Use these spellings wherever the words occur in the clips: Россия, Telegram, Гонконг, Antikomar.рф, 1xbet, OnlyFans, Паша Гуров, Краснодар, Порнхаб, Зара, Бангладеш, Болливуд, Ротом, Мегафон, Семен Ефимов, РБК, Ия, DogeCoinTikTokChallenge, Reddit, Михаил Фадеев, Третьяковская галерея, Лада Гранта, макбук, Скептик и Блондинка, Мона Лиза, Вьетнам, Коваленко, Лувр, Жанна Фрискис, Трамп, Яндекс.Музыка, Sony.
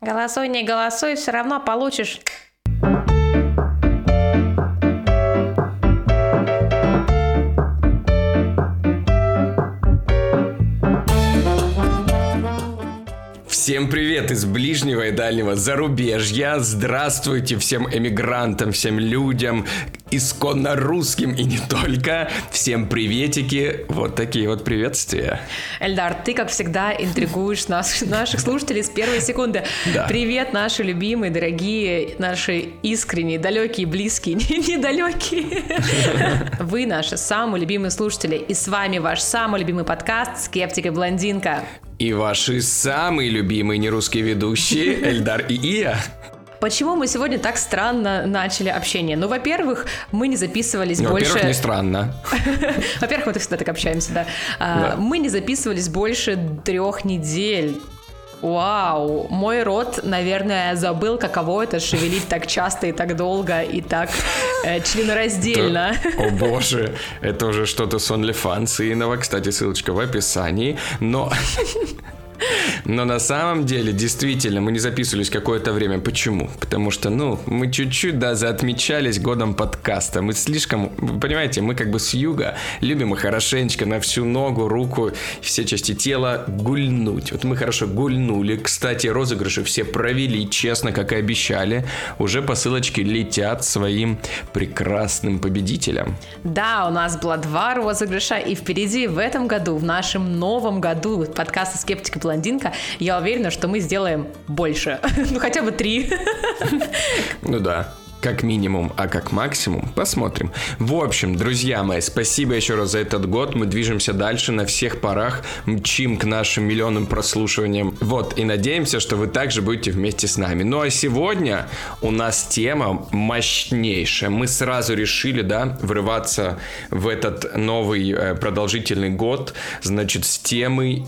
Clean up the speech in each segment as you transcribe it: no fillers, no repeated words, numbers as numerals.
Голосуй, не голосуй, все равно получишь. Всем привет из ближнего и дальнего зарубежья. Здравствуйте всем эмигрантам, всем людям, исконно русским и не только. Всем приветики. Вот такие вот приветствия. Эльдар, ты, как всегда, интригуешь наших слушателей с первой секунды. Да. Привет, наши любимые, дорогие, наши искренние, далекие, близкие, недалекие. Вы наши самые любимые слушатели. И с вами ваш самый любимый подкаст «Скептик и Блондинка». И ваши самые любимые нерусские ведущие Эльдар и Ия. Почему мы сегодня так странно начали общение? Ну, во-первых, мы не записывались больше... Во-первых, не странно. Во-первых, мы всегда так общаемся, да. Мы не записывались больше 3 недель. Вау, мой рот, наверное, забыл, каково это шевелить так часто и так долго и так членораздельно. О боже, это уже что-то с OnlyFans и иного. Кстати, ссылочка в описании. Но на самом деле, действительно, мы не записывались какое-то время. Почему? Потому что, мы чуть-чуть даже отмечались годом подкаста. Мы слишком, вы понимаете, мы как бы с юга любим хорошенечко на всю ногу, руку, все части тела гульнуть. Вот мы хорошо гульнули. Кстати, розыгрыши все провели, честно, как и обещали. Уже посылочки летят своим прекрасным победителям. Да, у нас было 2 розыгрыша. И впереди в этом году, в нашем новом году подкаста «Скептик и Блондинка», я уверена, что мы сделаем больше. Ну, хотя бы 3. Ну да, как минимум, а как максимум, посмотрим. В общем, друзья мои, спасибо еще раз за этот год. Мы движемся дальше на всех парах, мчим к нашим миллионным прослушиваниям. Вот, и надеемся, что вы также будете вместе с нами. Ну а сегодня у нас тема мощнейшая. Мы сразу решили, врываться в этот новый продолжительный год. Значит, с темой...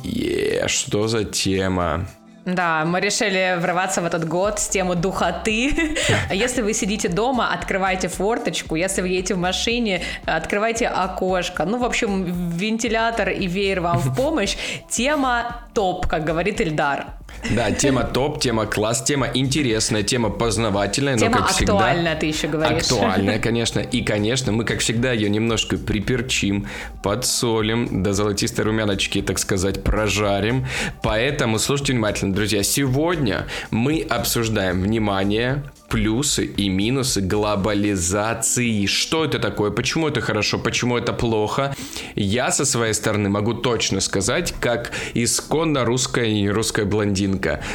что за тема? Да, мы решили врываться в этот год с темы духоты. Если вы сидите дома, открывайте форточку. Если вы едете в машине, открывайте окошко. Ну, в общем, вентилятор и веер вам в помощь. Тема топ, как говорит Эльдар. Да, тема топ, тема класс, тема интересная, тема познавательная. Тема, но, как актуальная, всегда, ты еще говоришь. Актуальная, конечно. И, конечно, мы, как всегда, ее немножко приперчим, подсолим, до золотистой румяночки, так сказать, прожарим. Поэтому слушайте внимательно, друзья. Сегодня мы обсуждаем, внимание, плюсы и минусы глобализации. Что это такое? Почему это хорошо? Почему это плохо? Я со своей стороны могу точно сказать, как исконно русская и русская блондинка.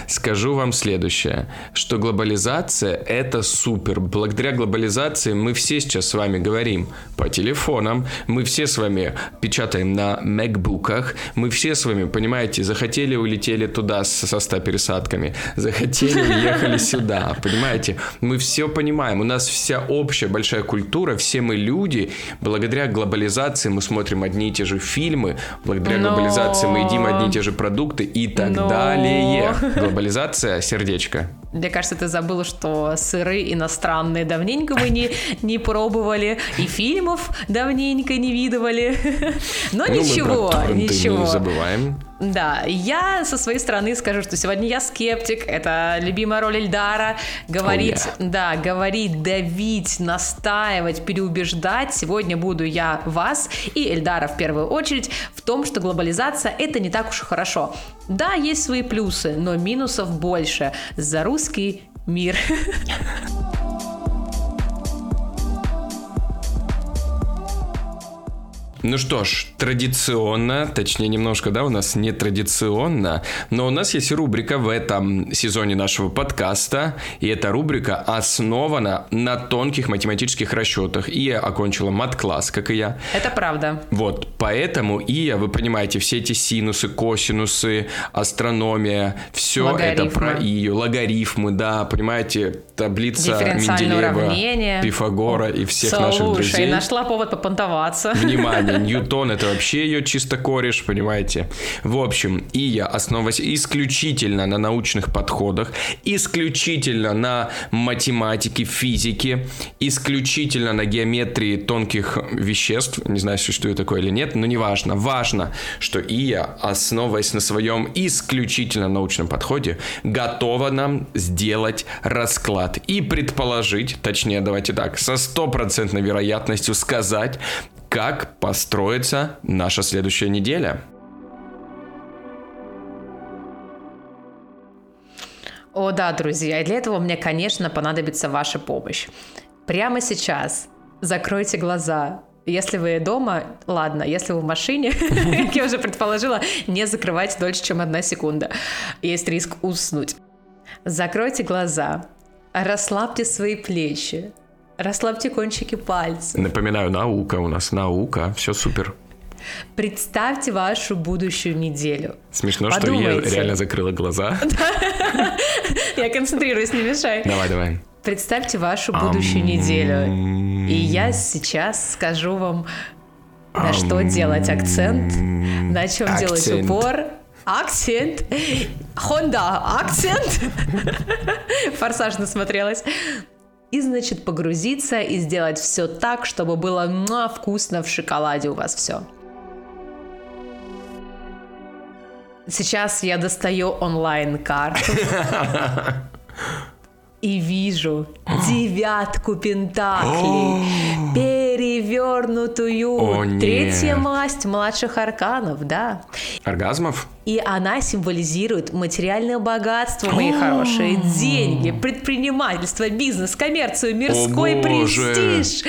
Скажу вам следующее, что глобализация — это супер. Благодаря глобализации мы все сейчас с вами говорим по телефонам, мы все с вами печатаем на макбуках, мы все с вами, понимаете, захотели — улетели туда со 100 пересадками, захотели — уехали сюда, понимаете? Мы все понимаем, у нас вся общая большая культура, все мы люди. Благодаря глобализации мы смотрим одни и те же фильмы, благодаря глобализации мы едим одни и те же продукты и так далее. Глобализация, сердечко. Мне кажется, ты забыла, что сыры иностранные давненько вы не пробовали, и фильмов давненько не видывали. Но ничего, ничего. Не забываем. Да, я со своей стороны скажу, что сегодня я скептик. Это любимая роль Эльдара. Говорить, говорить, давить, настаивать, переубеждать. Сегодня буду я вас и Эльдара в первую очередь в том, что глобализация — это не так уж и хорошо. Да, есть свои плюсы, но минусов больше. За русский мир. Ну что ж, традиционно, точнее немножко, у нас не традиционно, но у нас есть рубрика в этом сезоне нашего подкаста, и эта рубрика основана на тонких математических расчетах. Ия окончила мат-класс, как и я. Это правда. Вот, поэтому Ия, вы понимаете, все эти синусы, косинусы, астрономия, все логарифмы. Это про Ию, логарифмы, понимаете, таблица Менделеева, уравнение Пифагора и всех наших друзей. Слушай, нашла повод попонтоваться. Внимание. Ньютон — это вообще ее чисто кореш, понимаете? В общем, Ия основывалась исключительно на научных подходах, исключительно на математике, физике, исключительно на геометрии тонких веществ. Не знаю, существует такое или нет, но неважно. Важно, что Ия, основываясь на своем исключительно научном подходе, готова нам сделать расклад и предположить, точнее, давайте так, со 100% вероятностью сказать, как построится наша следующая неделя. О да, друзья, и для этого мне, конечно, понадобится ваша помощь. Прямо сейчас закройте глаза. Если вы дома, ладно, если вы в машине, как я уже предположила, не закрывайте дольше, чем 1 секунда. Есть риск уснуть. Закройте глаза, расслабьте свои плечи, расслабьте кончики пальцев. Напоминаю, наука у нас, наука, все супер. Представьте вашу будущую неделю. Смешно, подумайте, что я реально закрыла глаза. Я концентрируюсь, не мешай. Давай. Представьте вашу будущую неделю. И я сейчас скажу вам, на что делать акцент, на чем делать упор. Акцент. Honda, акцент. Форсаж насмотрелась. И, значит, погрузиться и сделать все так, чтобы было вкусно в шоколаде у вас все. Сейчас я достаю онлайн-карту и вижу 9 пентаклей, перевернутую, третья масть младших арканов, да. Оргазмов? И она символизирует материальное богатство, мои хорошие, деньги, предпринимательство, бизнес, коммерцию, мирской престиж.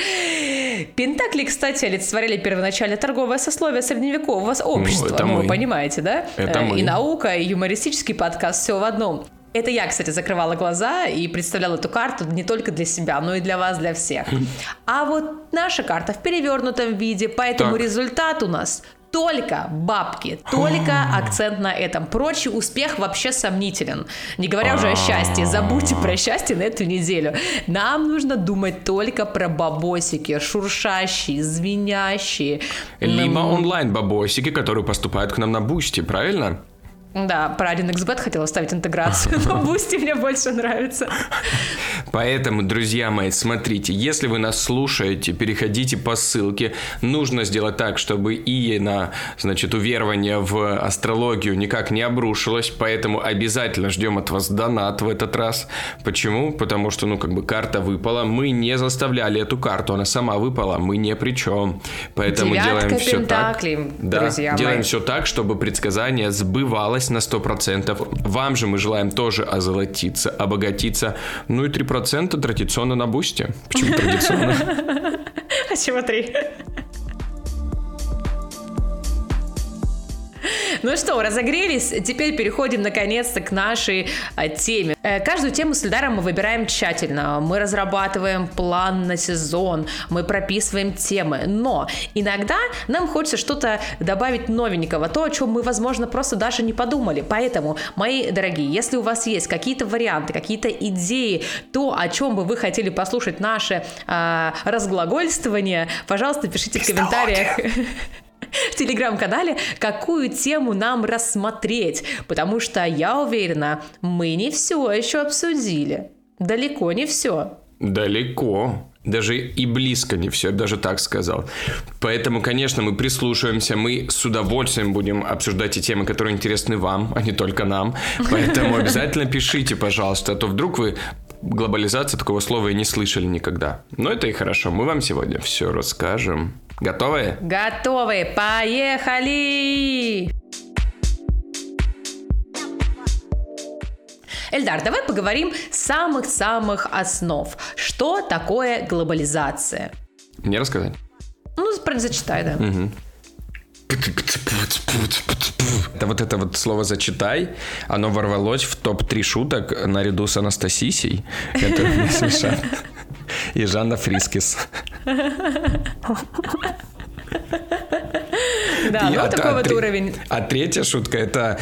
Пентакли, кстати, олицетворяли первоначально торговое сословие средневекового общества. Ну, вы понимаете, да? И наука, и юмористический подкаст, все в одном. Это я, кстати, закрывала глаза и представляла эту карту не только для себя, но и для вас, для всех. А вот наша карта в перевернутом виде, поэтому так. Результат у нас только бабки, только акцент на этом. Прочий успех вообще сомнителен. Не говоря уже о счастье. Забудьте про счастье на эту неделю. Нам нужно думать только про бабосики, шуршащие, звенящие. Либо онлайн-бабосики, которые поступают к нам на Boosty, правильно? Да, про 1xbet хотела ставить интеграцию, но Boosty мне больше нравится. Поэтому, друзья мои, смотрите, если вы нас слушаете, переходите по ссылке. Нужно сделать так, чтобы и на, значит, уверование в астрологию никак не обрушилось, поэтому обязательно ждем от вас донат в этот раз. Почему? Потому что, карта выпала, мы не заставляли эту карту, она сама выпала, мы ни при чем. Поэтому делаем все так, делаем все так, чтобы предсказание сбывалось на 100%. Вам же мы желаем тоже озолотиться, обогатиться. Ну и 3% традиционно на Boosty. Почему традиционно? А чего 3? Ну что, разогрелись? Теперь переходим наконец-то к нашей теме. Каждую тему с Эльдаром мы выбираем тщательно. Мы разрабатываем план на сезон, мы прописываем темы. Но иногда нам хочется что-то добавить новенького, то, о чем мы, возможно, просто даже не подумали. Поэтому, мои дорогие, если у вас есть какие-то варианты, какие-то идеи, то, о чем бы вы хотели послушать наше разглагольствование, пожалуйста, пишите в комментариях. В телеграм-канале, какую тему нам рассмотреть, потому что, я уверена, мы не все еще обсудили. Далеко не все. Далеко. Даже и близко не все, я бы даже так сказал. Поэтому, конечно, мы прислушиваемся, мы с удовольствием будем обсуждать те темы, которые интересны вам, а не только нам. Поэтому обязательно пишите, пожалуйста, а то вдруг вы глобализацию такого слова и не слышали никогда. Но это и хорошо, мы вам сегодня все расскажем. Готовы? Готовы! Поехали! Эльдар, давай поговорим с самых-самых основ. Что такое глобализация? Мне рассказать? Зачитай, да. Угу. Это слово «зачитай», оно ворвалось в топ-3 шуток наряду с Анастасисей. Это не смешно. И Жанна Фрискис. Да, вот такой вот уровень. А третья шутка — это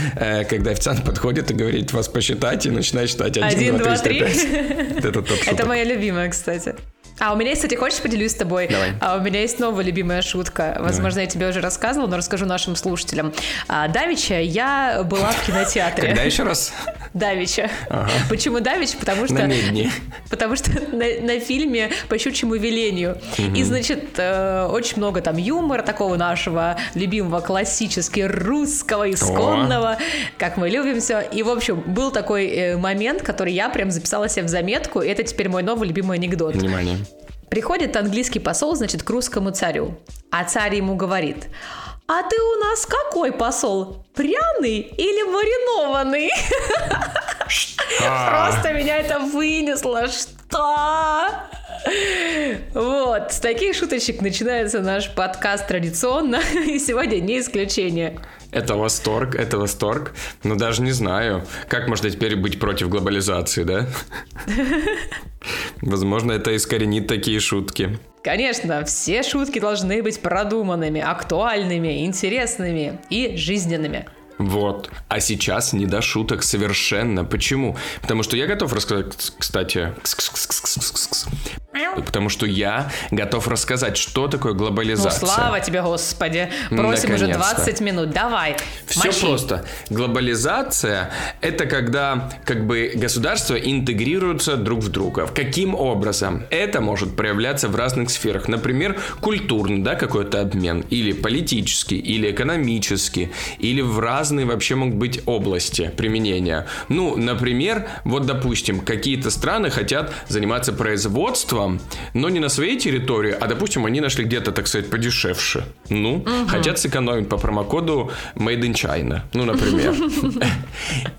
когда официант подходит и говорит: вас посчитать, и начинает считать 1, 2, 3, 4, 5. Это моя любимая, кстати. А у меня есть, кстати, хочешь, поделюсь с тобой? Давай. А у меня есть новая любимая шутка. Возможно, давай. Я тебе уже рассказывала, но расскажу нашим слушателям. Давича я была в кинотеатре. Когда еще раз? Давича. Ага. Почему Давич? Потому что... на фильме «По щучьему велению». Угу. И, значит, очень много там юмора такого нашего любимого, классически русского, исконного, как мы любим все. И, в общем, был такой момент, который я прям записала себе в заметку. И это теперь мой новый любимый анекдот. Внимание. Приходит английский посол, значит, к русскому царю. А царь ему говорит: а ты у нас какой посол? Пряный или маринованный? Просто меня это вынесло. Что? Вот, с таких шуточек начинается наш подкаст традиционно. И сегодня не исключение. Это восторг, это восторг. Но даже не знаю, как можно теперь быть против глобализации, да? Возможно, это искоренит такие шутки. Конечно, все шутки должны быть продуманными, актуальными, интересными и жизненными. Вот. А сейчас не до шуток совершенно. Почему? Потому что я готов рассказать, кстати... Потому что я готов рассказать, что такое глобализация. Ну, слава тебе, Господи. Просим наконец-то. Уже 20 минут. Давай, все мочи. Просто. Глобализация – это когда как бы государства интегрируются друг в друга. Каким образом? Это может проявляться в разных сферах. Например, культурный, да, какой-то обмен. Или политический, или экономический. Или в разные вообще могут быть области применения. Ну, например, вот допустим, какие-то страны хотят заниматься производством, но не на своей территории, а, допустим, они нашли где-то, так сказать, подешевше. Ну, хотят сэкономить по промокоду Made in China, ну, например.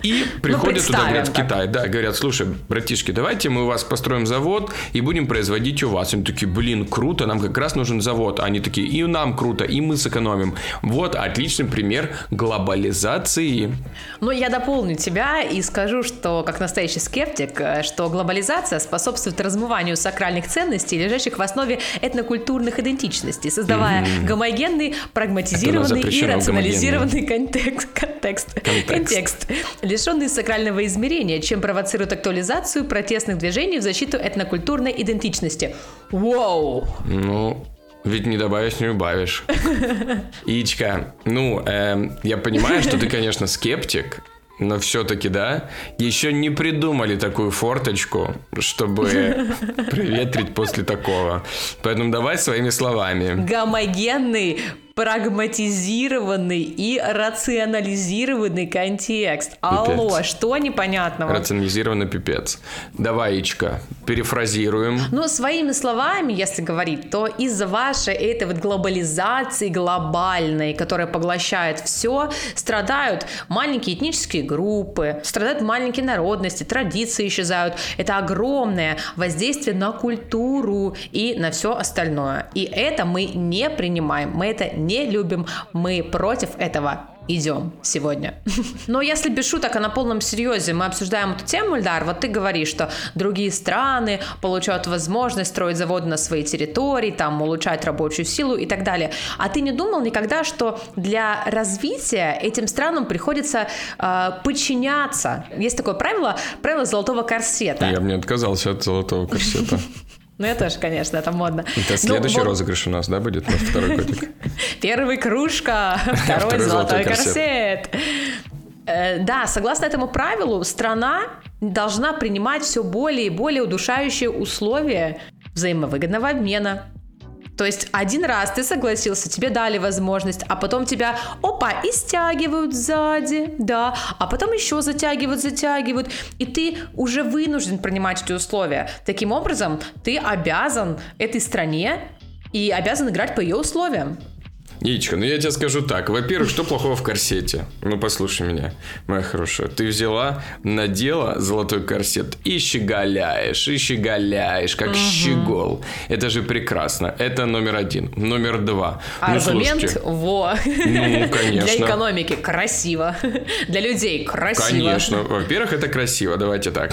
И приходят туда, говорят, в Китай, да, говорят: слушай, братишки, давайте мы у вас построим завод и будем производить у вас. Они такие: блин, круто, нам как раз нужен завод. Они такие: и нам круто, и мы сэкономим. Вот отличный пример глобализации. Ну, я дополню тебя и скажу, что, как настоящий скептик, что глобализация способствует размыванию сакральных ценностей, лежащих в основе этнокультурных идентичностей, создавая гомогенный, прагматизированный и рационализированный контекст, лишенный сакрального измерения, чем провоцирует актуализацию протестных движений в защиту этнокультурной идентичности. Вау! Ну... Ведь не добавишь, не убавишь. Иечка, ну, я понимаю, что ты, конечно, скептик, но все-таки, да, еще не придумали такую форточку, чтобы приветрить после такого. Поэтому давай своими словами. Гомогенный, прагматизированный и рационализированный контекст. Алло, пипец. Что непонятного? Рационализированный пипец. Давай, Ичка, перефразируем. Ну, своими словами, если говорить, то из-за вашей этой вот глобализации глобальной, которая поглощает все, страдают маленькие этнические группы, страдают маленькие народности, традиции исчезают. Это огромное воздействие на культуру и на все остальное. И это мы не принимаем, мы это не любим, мы против этого идем сегодня. Но если без шуток, а на полном серьезе мы обсуждаем эту тему, Эльдар, вот ты говоришь, что другие страны получают возможность строить заводы на своей территории, там улучшать рабочую силу и так далее. А ты не думал никогда, что для развития этим странам приходится подчиняться? Есть такое правило золотого корсета. Я бы не отказался от золотого корсета. Ну, я тоже, конечно, это модно. Это следующий розыгрыш у нас, да, будет? Может, второй годик? Первый кружка, второй золотой корсет. Да, согласно этому правилу, страна должна принимать все более и более удушающие условия взаимовыгодного обмена. То есть один раз ты согласился, тебе дали возможность, а потом тебя, опа, и стягивают сзади, да, а потом еще затягивают, и ты уже вынужден принимать эти условия. Таким образом, ты обязан этой стране и обязан играть по ее условиям. Яичко, ну я тебе скажу так. Во-первых, что плохого в корсете? Ну, послушай меня, моя хорошая. Ты взяла, надела золотой корсет и щеголяешь, как щегол. Это же прекрасно. Это номер один. Номер два. Аргумент, ну, слушайте, во. Ну, конечно. Для экономики красиво. Для людей красиво. Конечно. Во-первых, это красиво. Давайте так.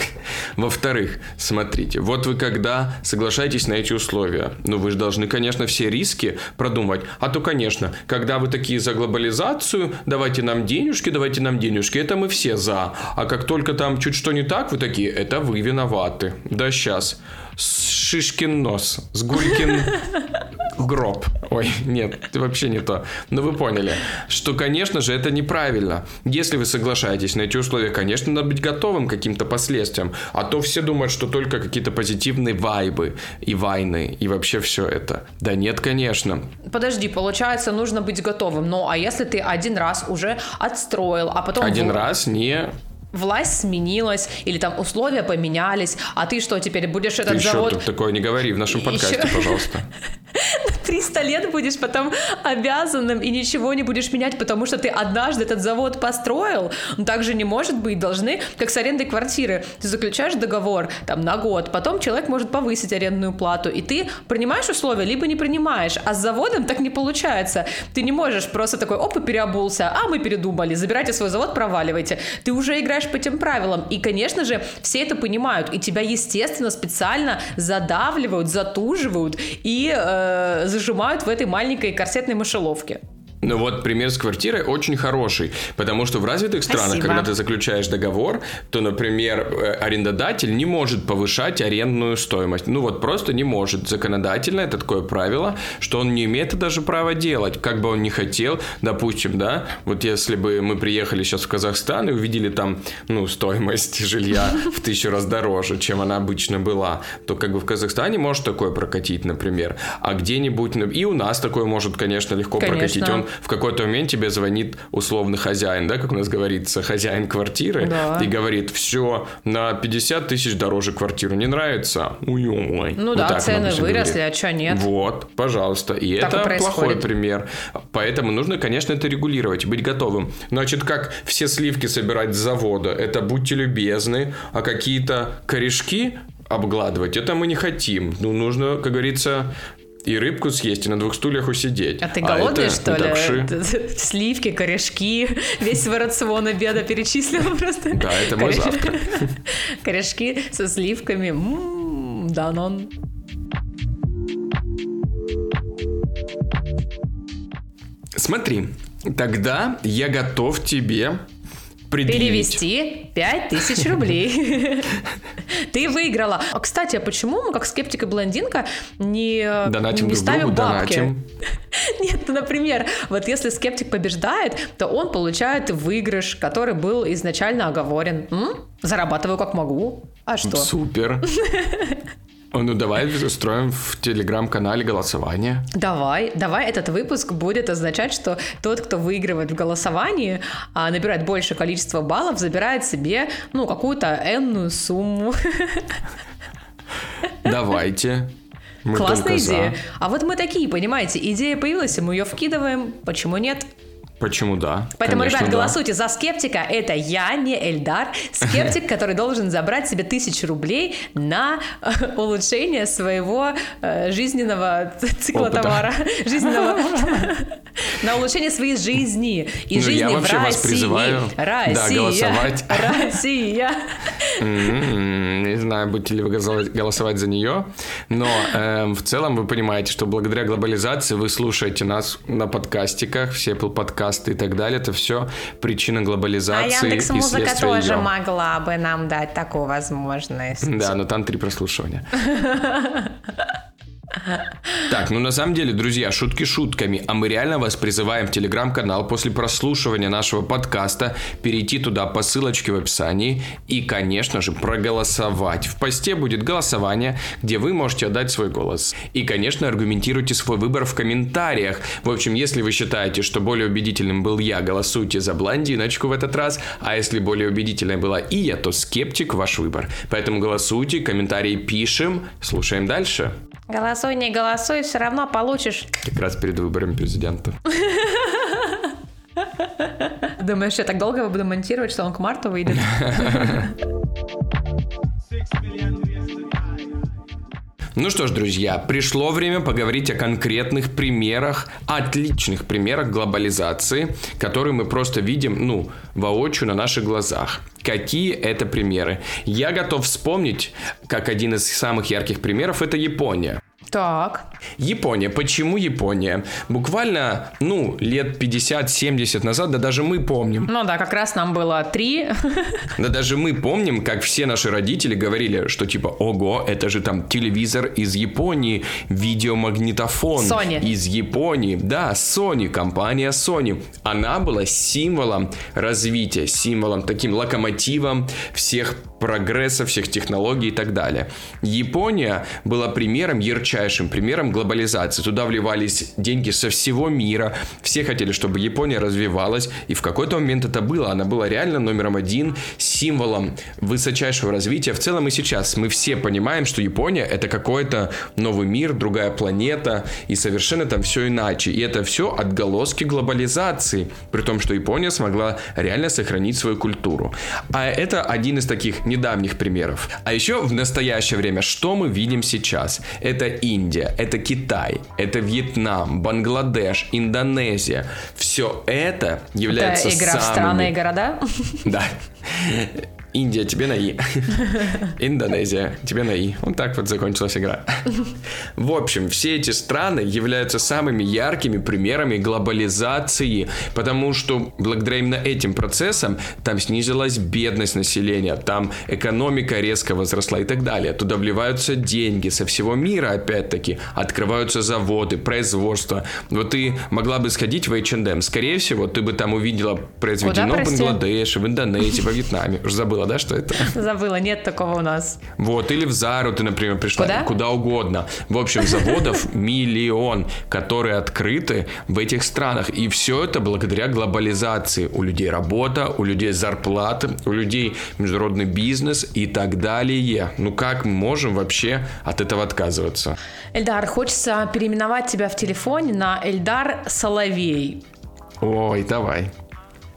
Во-вторых, смотрите. Вот вы когда соглашаетесь на эти условия, ну, вы же должны, конечно, все риски продумать. А то, конечно, конечно, когда вы такие за глобализацию, давайте нам денежки, это мы все за. А как только там чуть что не так, вы такие, это вы виноваты. Да сейчас. Шишкин нос, с Гулькин гроб. Ой, нет, вообще не то. Но вы поняли, что, конечно же, это неправильно. Если вы соглашаетесь на эти условия, конечно, надо быть готовым к каким-то последствиям. А то все думают, что только какие-то позитивные вайбы и вайны, и вообще все это. Да нет, конечно. Подожди, получается, нужно быть готовым. Ну, а если ты один раз уже отстроил, а потом... Власть сменилась, или там условия поменялись, а ты что, теперь будешь этот завод... Ты еще такое не говори в нашем подкасте, пожалуйста. 300 лет будешь потом обязанным и ничего не будешь менять, потому что ты однажды этот завод построил. Но так же не может быть. Должны, как с арендой квартиры. Ты заключаешь договор там, на год, потом человек может повысить арендную плату, и ты принимаешь условия, либо не принимаешь. А с заводом так не получается. Ты не можешь просто такой, опа, переобулся, а мы передумали, забирайте свой завод, проваливайте. Ты уже играешь по тем правилам. И, конечно же, все это понимают. И тебя, естественно, специально задавливают, затуживают и зажимают в этой маленькой корсетной мышеловке. Ну вот пример с квартирой очень хороший, потому что в развитых странах, когда ты заключаешь договор, то, например, арендодатель не может повышать арендную стоимость. Ну вот просто не может. Законодательно это такое правило, что он не имеет даже права делать, как бы он ни хотел. Допустим, да, вот если бы мы приехали сейчас в Казахстан и увидели там, ну, стоимость жилья в 1000 раз дороже, чем она обычно была, то как бы в Казахстане может такое прокатить, например, а где-нибудь... И у нас такое может, конечно, легко прокатить. Он в какой-то момент тебе звонит условный хозяин, да, как у нас говорится, хозяин квартиры, да, и говорит, все, на 50 тысяч дороже квартиру, не нравится? Ой-ой-ой. Ну вот да, цены выросли, а что нет? Вот, пожалуйста. И так это плохой пример. Поэтому нужно, конечно, это регулировать, быть готовым. Значит, как все сливки собирать с завода, это будьте любезны, а какие-то корешки обгладывать, это мы не хотим. Ну, нужно, как говорится... И рыбку съесть, и на 2 стульях усидеть. А ты голодный, что ли? Сливки, корешки. Весь свой рацион обеда перечислил просто. Да, это мой завтрак. Корешки со сливками. Данон. Смотри, тогда я готов тебе... Перевести 5000 рублей. Ты выиграла. А, кстати, а почему мы, как скептик и блондинка, не ставим бабки? Донатим. Нет, например, вот если скептик побеждает, то он получает выигрыш, который был изначально оговорен. Зарабатываю как могу. А что? Супер. Ну, давай устроим в телеграм-канале голосование. Давай, этот выпуск будет означать, что тот, кто выигрывает в голосовании, набирает большее количество баллов, забирает себе, ну, какую-то энную сумму. Давайте. Классная идея. А вот мы такие, понимаете, идея появилась, и мы ее вкидываем. Почему нет? Почему да? Поэтому, конечно, ребят, голосуйте за скептика. Это я, не Эльдар. Скептик, который должен забрать себе 1000 рублей на улучшение своего жизненного цикла товара. На улучшение своей жизни. И жизни в России. Вас призываю голосовать. Россия. Не знаю, будете ли вы голосовать за нее, но в целом вы понимаете, что благодаря глобализации вы слушаете нас на подкастиках, все Apple подкасты и так далее. Это все причина глобализации. А Яндекс.Музыка тоже могла бы нам дать такую возможность. Да, но там 3 прослушивания. Так, ну на самом деле, друзья, шутки шутками, а мы реально вас призываем в телеграм-канал после прослушивания нашего подкаста перейти туда по ссылочке в описании и, конечно же, проголосовать. В посте будет голосование, где вы можете отдать свой голос. И, конечно, аргументируйте свой выбор в комментариях. В общем, если вы считаете, что более убедительным был я, голосуйте за блондиночку в этот раз, а если более убедительной была Ия, то скептик — ваш выбор. Поэтому голосуйте, комментарии пишем, слушаем дальше. Голосуй, не голосуй, все равно получишь. Как раз перед выбором президента. Думаешь, я так долго его буду монтировать, что он к марту выйдет? Ну что ж, друзья, пришло время поговорить о конкретных примерах, отличных примерах глобализации, которые мы просто видим, ну, воочию на наших глазах. Какие это примеры? Я готов вспомнить, как один из самых ярких примеров, это Япония. Так. Япония. Почему Япония? Буквально, лет 50-70 назад, да даже мы помним. Ну да, как раз нам было 3. Да даже мы помним, как все наши родители говорили, что типа, ого, это же там телевизор из Японии, видеомагнитофон Sony. Из Японии. Да, Sony, компания Sony. Она была символом развития, символом, таким локомотивом всех прогресса, всех технологий и так далее. Япония была примером, ярчайшим примером глобализации. Туда вливались деньги со всего мира. Все хотели, чтобы Япония развивалась. И в какой-то момент это было. Она была реально номером 1, символом высочайшего развития. В целом и сейчас мы все понимаем, что Япония — это какой-то новый мир, другая планета. И совершенно там все иначе. И это все отголоски глобализации. При том, что Япония смогла реально сохранить свою культуру. А это один из таких недавних примеров. А еще в настоящее время, что мы видим сейчас? Это Индия, это Китай, это Вьетнам, Бангладеш, Индонезия. Все это является самыми... Это игра в страны и города? Да. Индия, тебе на «и». Индонезия, тебе на «и». Вот так вот закончилась игра. В общем, все эти страны являются самыми яркими примерами глобализации, потому что благодаря именно этим процессам там снизилась бедность населения, там экономика резко возросла и так далее. Туда вливаются деньги со всего мира, опять-таки. Открываются заводы, производства. Вот ты могла бы сходить в H&M. Скорее всего, ты бы там увидела произведено в Бангладеше, в Индонезии, во Вьетнаме. Уже забыла. Да, что это? Забыла, нет такого у нас. Вот, или в Зару ты, например, пришла. Куда угодно. В общем, заводов миллион, которые открыты в этих странах. И все это благодаря глобализации. У людей работа, у людей зарплаты, у людей международный бизнес и так далее. Как мы можем вообще от этого отказываться? Эльдар, хочется переименовать тебя в телефоне на Эльдар Соловей. Ой, давай.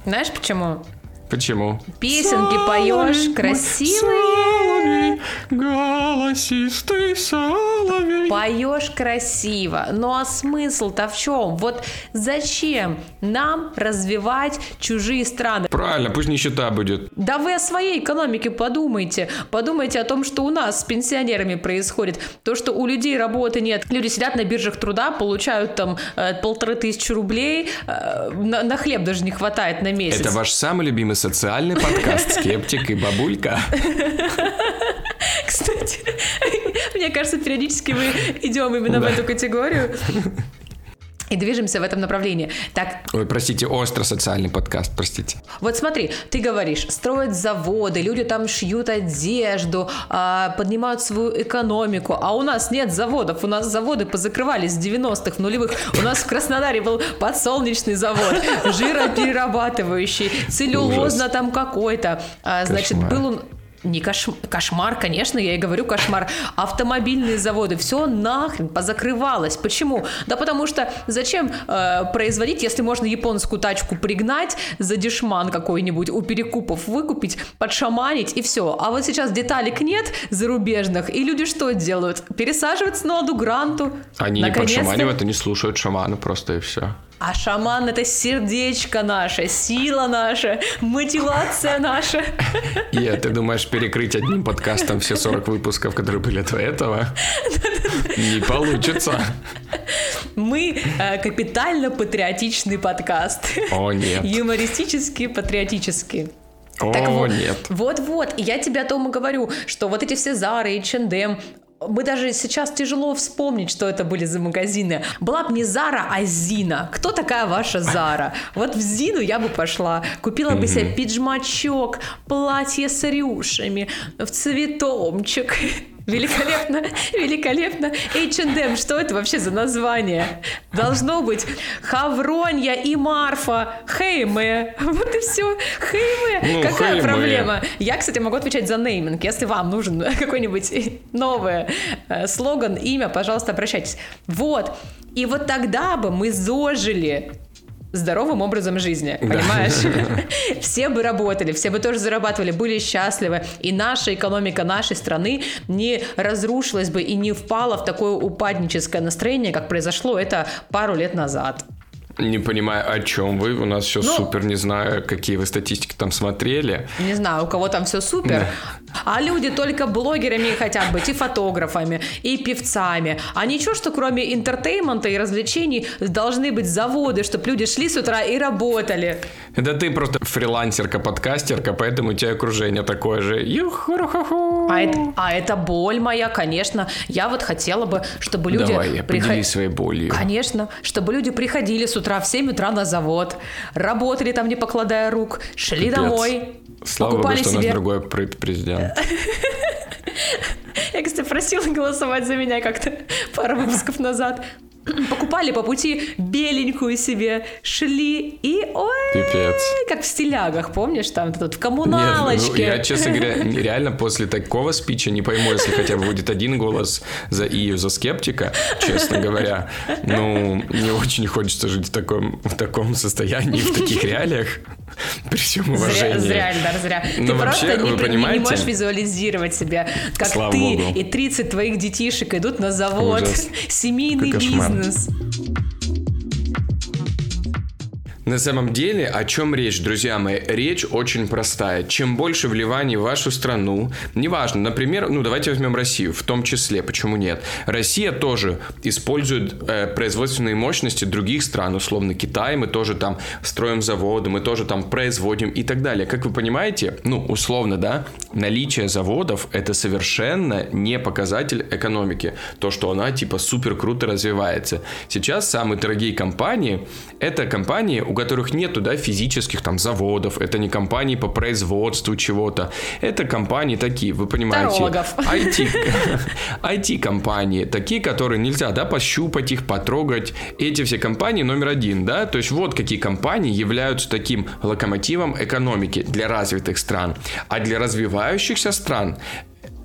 Знаешь, почему? Почему? Песенки соловей, поешь красивые. Соловей, голосистый соловей. Поешь красиво. Ну а смысл-то в чем? Вот зачем нам развивать чужие страны? Правильно, пусть нищета будет. Да вы о своей экономике подумайте. Подумайте о том, что у нас с пенсионерами происходит. То, что у людей работы нет. Люди сидят на биржах труда, получают там 1500 рублей. На хлеб даже не хватает на месяц. Это ваш самый любимый социальный подкаст «Скептик и бабулька». Кстати, мне кажется, периодически мы идем именно в эту категорию и движемся в этом направлении. Так. Ой, простите, остро-социальный подкаст, простите. Вот смотри, ты говоришь, строят заводы, люди там шьют одежду, поднимают свою экономику, а у нас нет заводов, у нас заводы позакрывались с 90-х, в нулевых. У нас в Краснодаре был подсолнечный завод, жироперерабатывающий, целлюлозно там какой-то. Значит, был он... Не кошмар, конечно, я и говорю кошмар. Автомобильные заводы, все нахрен позакрывалось. Почему? Да потому что зачем производить, если можно японскую тачку пригнать за дешман какой-нибудь, у перекупов выкупить, подшаманить и все. А вот сейчас деталек нет зарубежных, и люди что делают? Пересаживаются на «Ладу Гранту». Они наконец-то не подшаманивают, они слушают шамана просто и все. А шаман — это сердечко наше, сила наша, мотивация наша. Ия, ты думаешь, перекрыть одним подкастом все 40 выпусков, которые были до этого? Не получится. Мы капитально-патриотичный подкаст. О, нет. Юмористический, патриотический. Так вот, нет. Вот-вот, я тебе о том и говорю, что вот эти все Зары и H&M, мы даже сейчас тяжело вспомнить, что это были за магазины. Была бы не Зара, а Зина. Кто такая ваша Зара? Вот в Зину я бы пошла. Купила бы себе пиджмачок, платье с рюшами, в цветомчик. Великолепно, великолепно. H&M, что это вообще за название? Должно быть Хавронья и Марфа Хейме. Вот и все. Хейме. Какая Хейме. Проблема? Я, кстати, могу отвечать за нейминг. Если вам нужен какой-нибудь новый слоган, имя, пожалуйста, обращайтесь. Вот. И вот тогда бы мы зажили здоровым образом жизни, понимаешь? Да. Все бы работали, все бы тоже зарабатывали, были счастливы, и наша экономика нашей страны не разрушилась бы и не впала в такое упадническое настроение, как произошло это пару лет назад. Не понимаю, о чем вы. У нас все супер, не знаю, какие вы статистики там смотрели. Не знаю, у кого там все супер. Да. А люди только блогерами хотят быть, и фотографами, и певцами. А ничего, что кроме интертеймента и развлечений должны быть заводы, чтобы люди шли с утра и работали. Да ты просто фрилансерка, подкастерка, поэтому у тебя окружение такое же. А это боль моя, конечно. Я вот хотела бы, чтобы люди... Давай, поделись своей болью. Конечно, чтобы люди приходили с утра. В 7 утра на завод, работали там, не покладая рук, шли домой, слава богу, что у нас другой президент. Я, кстати, просила голосовать за меня как-то пару выпусков назад. Покупали по пути беленькую себе, шли и... Ой, пипец. Как в стилягах, помнишь, там тут в коммуналочке. Нет, я, честно говоря, реально после такого спича не пойму, если хотя бы будет один голос за Ию, за скептика, честно говоря. Ну, мне очень хочется жить в таком состоянии, в таких реалиях, при всем уважении. Зря, Эльдар, зря. Но ты вообще, просто не можешь визуализировать себя, как слава ты Богу. И 30 твоих детишек идут на завод. Ужас. Семейный бизнес. На самом деле, о чем речь, друзья мои? Речь очень простая. Чем больше вливаний в вашу страну, неважно, например, давайте возьмем Россию, в том числе, почему нет? Россия тоже использует производственные мощности других стран, условно Китай, мы тоже там строим заводы, мы тоже там производим и так далее. Как вы понимаете, условно, да, наличие заводов – это совершенно не показатель экономики. То, что она типа супер круто развивается. Сейчас самые дорогие компании – это компании, у которых нету, да, физических там заводов, это не компании по производству чего-то, это компании такие, вы понимаете, IT-компании, такие, которые нельзя, да, пощупать их, потрогать, эти все компании номер один, да, то есть вот какие компании являются таким локомотивом экономики для развитых стран, а для развивающихся стран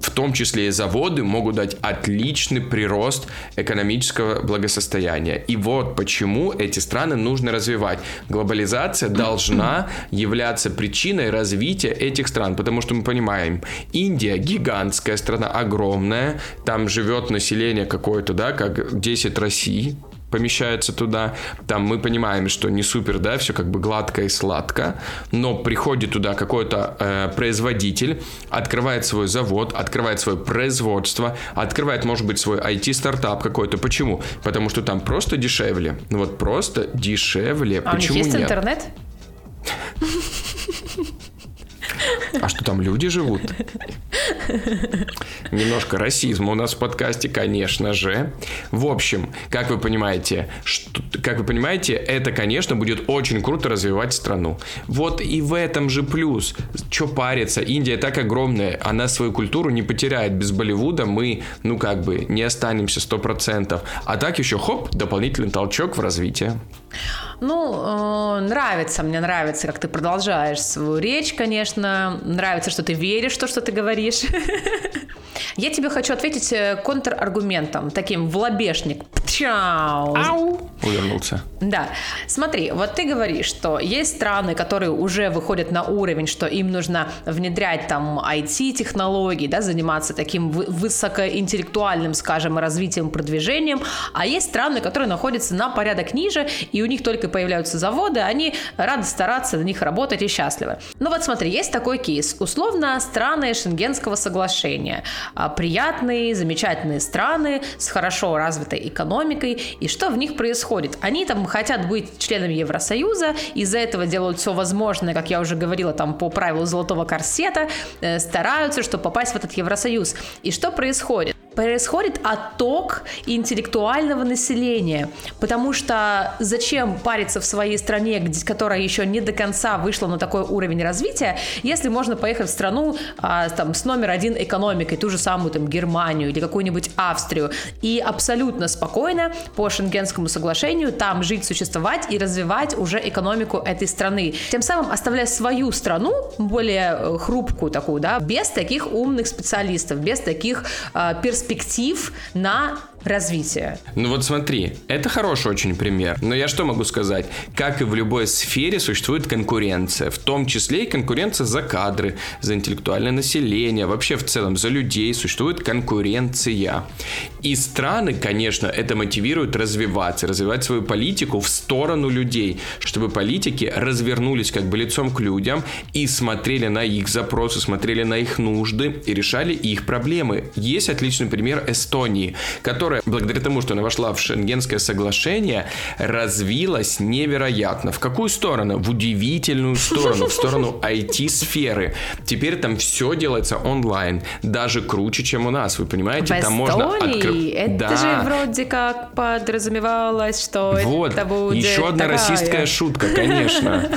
в том числе и заводы могут дать отличный прирост экономического благосостояния. И вот почему эти страны нужно развивать. Глобализация должна являться причиной развития этих стран, потому что мы понимаем, Индия гигантская страна, огромная, там живет население какое-то, да, как 10 Россий. Помещается туда, там мы понимаем, что не супер, да, все как бы гладко и сладко, но приходит туда какой-то производитель, открывает свой завод, открывает свое производство, открывает, может быть, свой IT-стартап какой-то. Почему? Потому что там просто дешевле. Просто дешевле. А почему у них есть интернет? А что там люди живут? Немножко расизма у нас в подкасте, конечно же. В общем, как вы понимаете, это, конечно, будет очень круто развивать страну. Вот и в этом же плюс. Че париться? Индия так огромная, она свою культуру не потеряет. Без Болливуда мы, не останемся 100%. А так еще, хоп, дополнительный толчок в развитии. Мне нравится, как ты продолжаешь свою речь, конечно. Нравится, что ты веришь в то, что ты говоришь. Я тебе хочу ответить контраргументом, таким в лобешник. Пчау! Ау! Увернулся. Да. Смотри, вот ты говоришь, что есть страны, которые уже выходят на уровень, что им нужно внедрять там IT-технологии, да, заниматься таким высокоинтеллектуальным, скажем, развитием, продвижением, а есть страны, которые находятся на порядок ниже, и у них только появляются заводы, они рады стараться на них работать и счастливы. Смотри, есть такой кейс. Условно, страны Шенгенского соглашения. Приятные, замечательные страны с хорошо развитой экономикой. И что в них происходит? Они там хотят быть членами Евросоюза, из-за этого делают все возможное, как я уже говорила, там по правилу золотого корсета, стараются, чтобы попасть в этот Евросоюз. И что происходит? Происходит отток интеллектуального населения, потому что зачем париться в своей стране, которая еще не до конца вышла на такой уровень развития, если можно поехать в страну с номер один экономикой, ту же самую там Германию или какую-нибудь Австрию, и абсолютно спокойно по Шенгенскому соглашению там жить, существовать и развивать уже экономику этой страны, тем самым оставляя свою страну более хрупкую такую, да, без таких умных специалистов, без таких перспектив на развития. Ну вот смотри, это хороший очень пример. Но я что могу сказать? Как и в любой сфере существует конкуренция, в том числе и конкуренция за кадры, за интеллектуальное население, вообще в целом за людей существует конкуренция. И страны, конечно, это мотивирует развиваться, развивать свою политику в сторону людей, чтобы политики развернулись как бы лицом к людям и смотрели на их запросы, смотрели на их нужды и решали их проблемы. Есть отличный пример Эстонии, которая, благодаря тому, что она вошла в Шенгенское соглашение, развилась невероятно. В какую сторону? В удивительную сторону, в сторону IT-сферы. Теперь там все делается онлайн, даже круче, чем у нас, вы понимаете? В там можно это да. же вроде как подразумевалось, что вот. Это будет еще одна такая расистская шутка, конечно.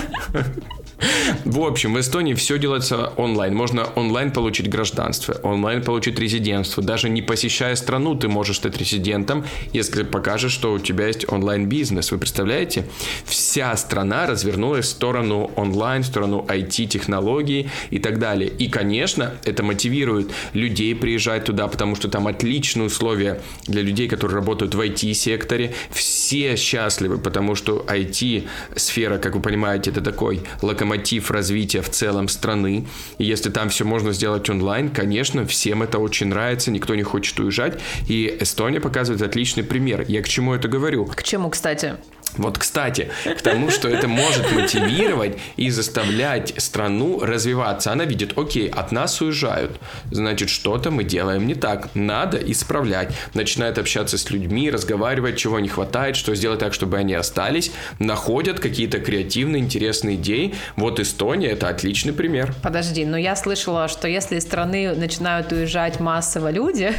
В общем, в Эстонии все делается онлайн. Можно онлайн получить гражданство, онлайн получить резидентство. Даже не посещая страну, ты можешь стать резидентом, если покажешь, что у тебя есть онлайн-бизнес. Вы представляете? Вся страна развернулась в сторону онлайн, в сторону IT-технологий и так далее. И, конечно, это мотивирует людей приезжать туда, потому что там отличные условия для людей, которые работают в IT-секторе. Все счастливы, потому что IT-сфера, как вы понимаете, это такой локомотив развития в целом страны. И если там все можно сделать онлайн, конечно, всем это очень нравится, никто не хочет уезжать. И Эстония показывает отличный пример. Я к чему это говорю? К чему, кстати? Вот, кстати, к тому, что это может мотивировать и заставлять страну развиваться. Она видит, окей, от нас уезжают, значит, что-то мы делаем не так, надо исправлять. Начинает общаться с людьми, разговаривать, чего не хватает, что сделать так, чтобы они остались, находят какие-то креативные, интересные идеи. Вот Эстония – это отличный пример. Подожди, но я слышала, что если из страны начинают уезжать массово люди...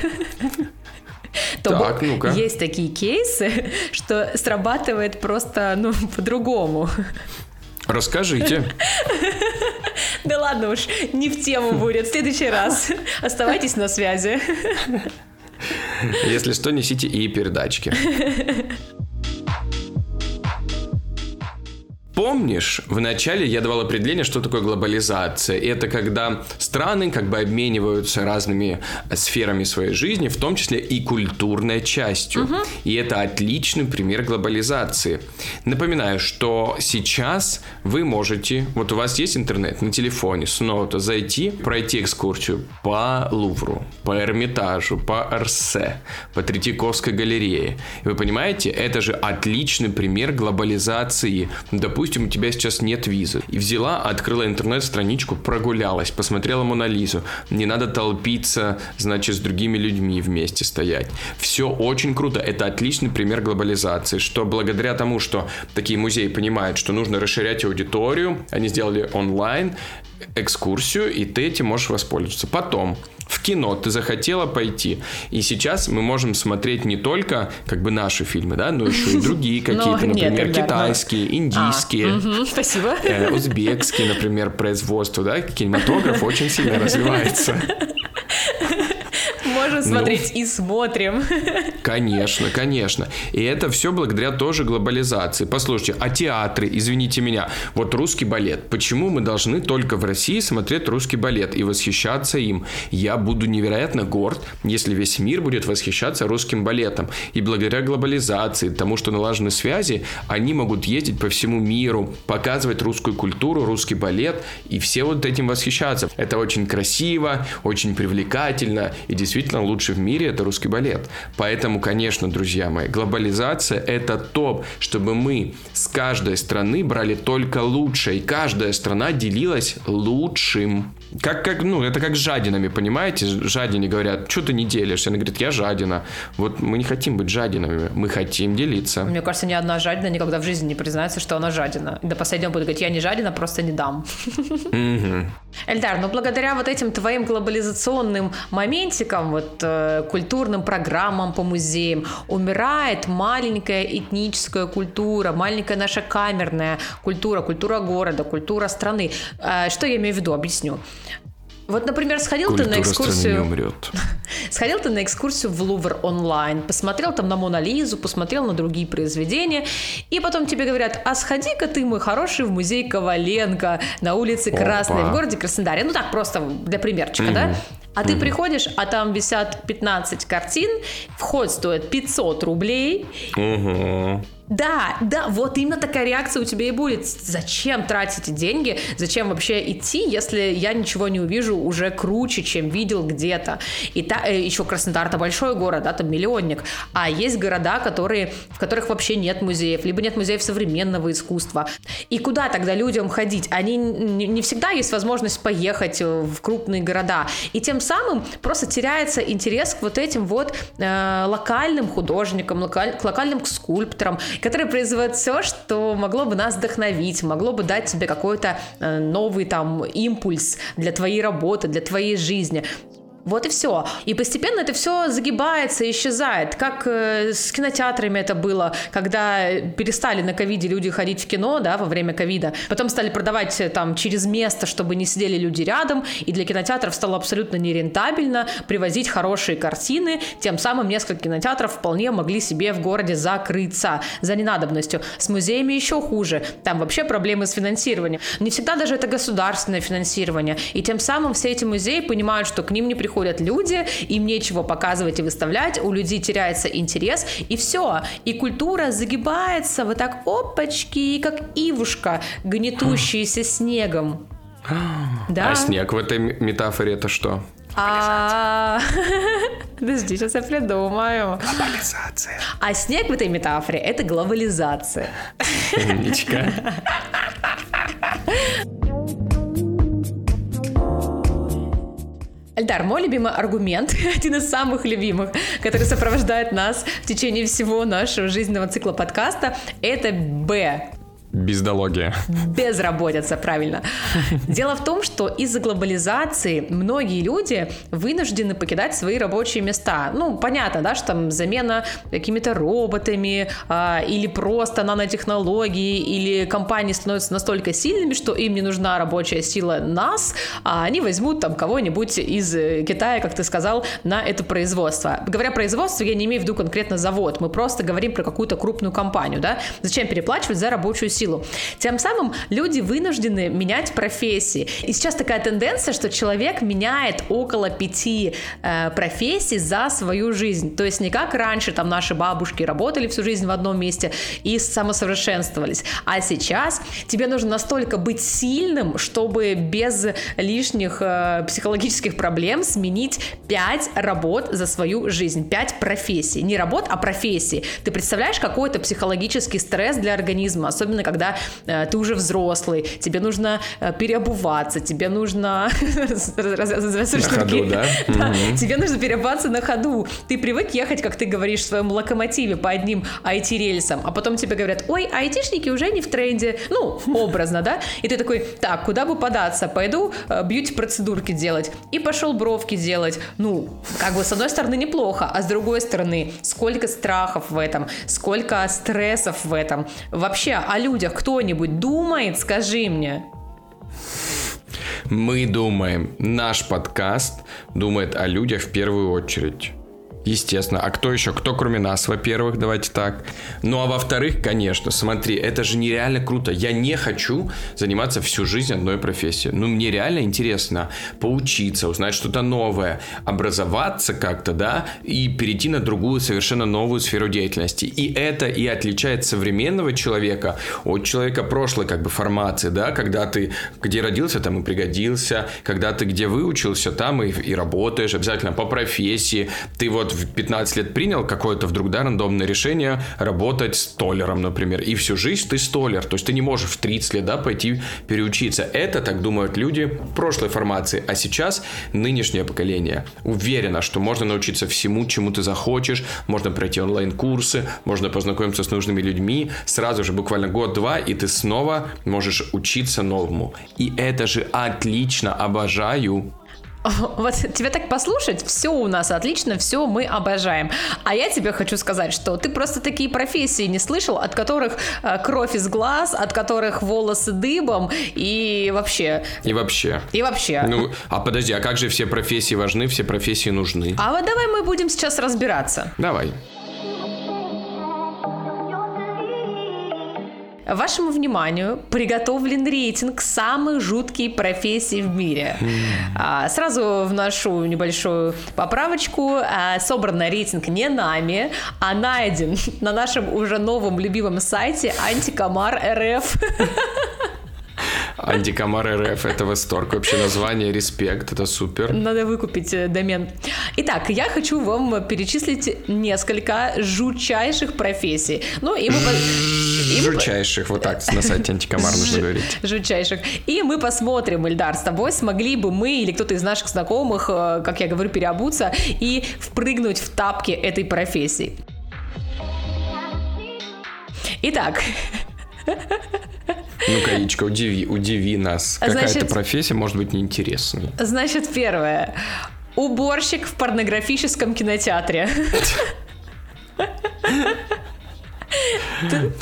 то так, ну-ка. Есть такие кейсы, что срабатывает просто, ну, по-другому. Расскажите. Да ладно уж, не в тему будет. В следующий раз. Оставайтесь на связи. Если что, несите и передачки. Помнишь, в начале я давал определение, что такое глобализация? Это когда страны как бы обмениваются разными сферами своей жизни, в том числе и культурной частью. Угу. И это отличный пример глобализации. Напоминаю, что сейчас вы можете, вот у вас есть интернет на телефоне, снова-то зайти, пройти экскурсию по Лувру, по Эрмитажу, по Арсе, по Третьяковской галерее. Вы понимаете, это же отличный пример глобализации. Допустим, у тебя сейчас нет визы. И взяла, открыла интернет-страничку, прогулялась, посмотрела Мону Лизу. Не надо толпиться, значит, с другими людьми вместе стоять. Все очень круто. Это отличный пример глобализации, что благодаря тому, что такие музеи понимают, что нужно расширять аудиторию, они сделали онлайн экскурсию, и ты этим можешь воспользоваться. Потом в кино ты захотела пойти, и сейчас мы можем смотреть не только как бы наши фильмы, да, но еще и другие какие-то, например, китайские, индийские, спасибо, узбекские, например, производства, да, кинематограф очень сильно развивается. Можем смотреть и смотрим. Конечно, конечно. И это все благодаря тоже глобализации. Послушайте, а театры, извините меня, вот русский балет. Почему мы должны только в России смотреть русский балет и восхищаться им? Я буду невероятно горд, если весь мир будет восхищаться русским балетом. И благодаря глобализации, тому, что налажены связи, они могут ездить по всему миру, показывать русскую культуру, русский балет, и все вот этим восхищаться. Это очень красиво, очень привлекательно, и действительно лучше в мире это русский балет. Поэтому, конечно, друзья мои, глобализация это топ, чтобы мы с каждой страны брали только лучшее, и каждая страна делилась лучшим. Как, ну, это как с жадинами, понимаете? Жадине говорят, что ты не делишь? Она говорит, я жадина. Вот мы не хотим быть жадинами, мы хотим делиться. Мне кажется, ни одна жадина никогда в жизни не признается, что она жадина. До последнего будет говорить, я не жадина, просто не дам. Эльдар, ну благодаря вот этим твоим глобализационным моментикам, вот культурным программам по музеям, умирает маленькая этническая культура, маленькая наша камерная культура, культура города, культура страны. Что я имею в виду? Объясню. Вот, например, сходил ты на экскурсию в Лувр онлайн, посмотрел там на Мону Лизу, посмотрел на другие произведения, и потом тебе говорят, а сходи-ка ты, мой хороший, в музей Коваленко на улице Красной в городе Краснодаре. Ну так, просто для примерчика, да? А ты приходишь, а там висят 15 картин, вход стоит 500 рублей. Да, да, вот именно такая реакция у тебя и будет. Зачем тратить деньги? Зачем вообще идти, если я ничего не увижу уже круче, чем видел где-то? И еще Краснодар-то большой город, да, там миллионник. А есть города, в которых вообще нет музеев, либо нет музеев современного искусства. И куда тогда людям ходить? Они не всегда есть возможность поехать в крупные города. И тем самым просто теряется интерес к вот этим вот локальным художникам, к локальным скульпторам, которые производят все, что могло бы нас вдохновить, могло бы дать тебе какой-то новый там импульс для твоей работы, для твоей жизни. Вот и все. И постепенно это все загибается, исчезает. Как с кинотеатрами это было, когда перестали на ковиде люди ходить в кино, да, во время ковида. Потом стали продавать там через место, чтобы не сидели люди рядом. И для кинотеатров стало абсолютно нерентабельно привозить хорошие картины. Тем самым несколько кинотеатров вполне могли себе в городе закрыться за ненадобностью. С музеями еще хуже. Там вообще проблемы с финансированием. Не всегда даже это государственное финансирование. И тем самым все эти музеи понимают, что к ним не приходят люди, им нечего показывать и выставлять, у людей теряется интерес, и все, и культура загибается вот так, опачки, как ивушка, гнетущаяся снегом. Да? А снег в этой метафоре это что? Подожди, сейчас я придумаю. Глобализация. А снег в этой метафоре это глобализация. Умничка. Эльдар, мой любимый аргумент, один из самых любимых, который сопровождает нас в течение всего нашего жизненного цикла подкаста, это «Б». Бездология. Безработица, правильно. Дело в том, что из-за глобализации многие люди вынуждены покидать свои рабочие места. Ну, понятно, да, что там замена какими-то роботами или просто нанотехнологии, или компании становятся настолько сильными, что им не нужна рабочая сила нас, а они возьмут там кого-нибудь из Китая, как ты сказал, на это производство. Говоря производство, я не имею в виду конкретно завод, мы просто говорим про какую-то крупную компанию, да? Зачем переплачивать за рабочую силу? Тем самым люди вынуждены менять профессии. И сейчас такая тенденция, что человек меняет около 5 профессий за свою жизнь. То есть не как раньше, там наши бабушки работали всю жизнь в одном месте и самосовершенствовались. А сейчас тебе нужно настолько быть сильным, чтобы без лишних психологических проблем сменить 5 работ за свою жизнь. 5 профессий. Не работ, а профессий. Ты представляешь, какой это психологический стресс для организма, особенно когда ты уже взрослый, тебе нужно переобуваться, тебе нужно переобуваться на ходу. Ты привык ехать, как ты говоришь, в своем локомотиве по одним IT-рельсам, а потом тебе говорят: ой, айтишники уже не в тренде, ну, образно, да? И ты такой: так, куда бы податься? Пойду бьюти-процедурки делать. И пошел бровки делать. Ну, как бы с одной стороны неплохо, а с другой стороны сколько страхов в этом, сколько стрессов в этом. Вообще, а люди кто-нибудь думает, скажи мне? Мы думаем. Наш подкаст думает о людях в первую очередь. Естественно. А кто еще? Кто кроме нас, во-первых, давайте так. Ну, а во-вторых, конечно, смотри, это же нереально круто. Я не хочу заниматься всю жизнь одной профессией. Ну, мне реально интересно поучиться, узнать что-то новое, образоваться как-то, да, и перейти на другую, совершенно новую сферу деятельности. И это и отличает современного человека от человека прошлой, как бы, формации, да, когда ты где родился, там и пригодился, когда ты где выучился, там и работаешь, обязательно по профессии. Ты вот в 15 лет принял какое-то вдруг, да, рандомное решение работать столяром, например, и всю жизнь ты столяр, то есть ты не можешь в 30 лет, да, пойти переучиться. Это так думают люди прошлой формации, а сейчас нынешнее поколение уверено, что можно научиться всему, чему ты захочешь, можно пройти онлайн-курсы, можно познакомиться с нужными людьми, сразу же буквально год-два, и ты снова можешь учиться новому. И это же отлично, обожаю. Вот тебя так послушать, все у нас отлично, все мы обожаем. А я тебе хочу сказать, что ты просто такие профессии не слышал, от которых кровь из глаз, от которых волосы дыбом и вообще. И вообще. Ну, а подожди, а как же все профессии важны, все профессии нужны? А вот давай мы будем сейчас разбираться. Давай. вашему вниманию приготовлен рейтинг самых жутких профессий в мире. Сразу вношу небольшую поправочку. Собран рейтинг не нами, а найден на нашем уже новом любимом сайте Antikomar.рф. Antikomar.рф, это восторг. Вообще название, респект, это супер. Надо выкупить домен. Итак, я хочу вам перечислить несколько жучайших профессий. Ну, и мы... Жучайших, вот так на сайте Antikomar нужно говорить. Жучайших. И мы посмотрим, Эльдар, с тобой смогли бы мы или кто-то из наших знакомых, как я говорю, переобуться и впрыгнуть в тапки этой профессии. Итак... Ну-ка, Ичка, удиви нас. Какая-то профессия может быть неинтересной. Значит, первое. Уборщик в порнографическом кинотеатре.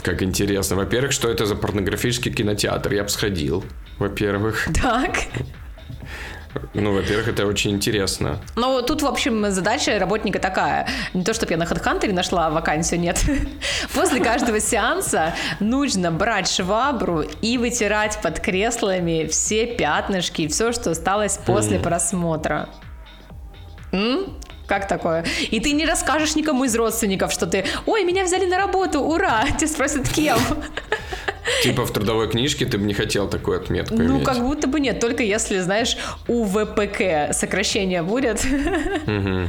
Как интересно. Во-первых, что это за порнографический кинотеатр? Я бы сходил, во-первых. Так. Ну, во-первых, это очень интересно. Ну, тут, в общем, задача работника такая. Не то, чтобы я на Headhunter нашла вакансию, нет. После каждого сеанса нужно брать швабру и вытирать под креслами все пятнышки, все, что осталось после просмотра. Как такое? И ты не расскажешь никому из родственников, что ты: «Ой, меня взяли на работу, ура!» Тебя спросят, кем? Типа в трудовой книжке ты бы не хотел такую отметку иметь. Ну, как будто бы нет, только если, знаешь, УВПК сокращение будет. Угу.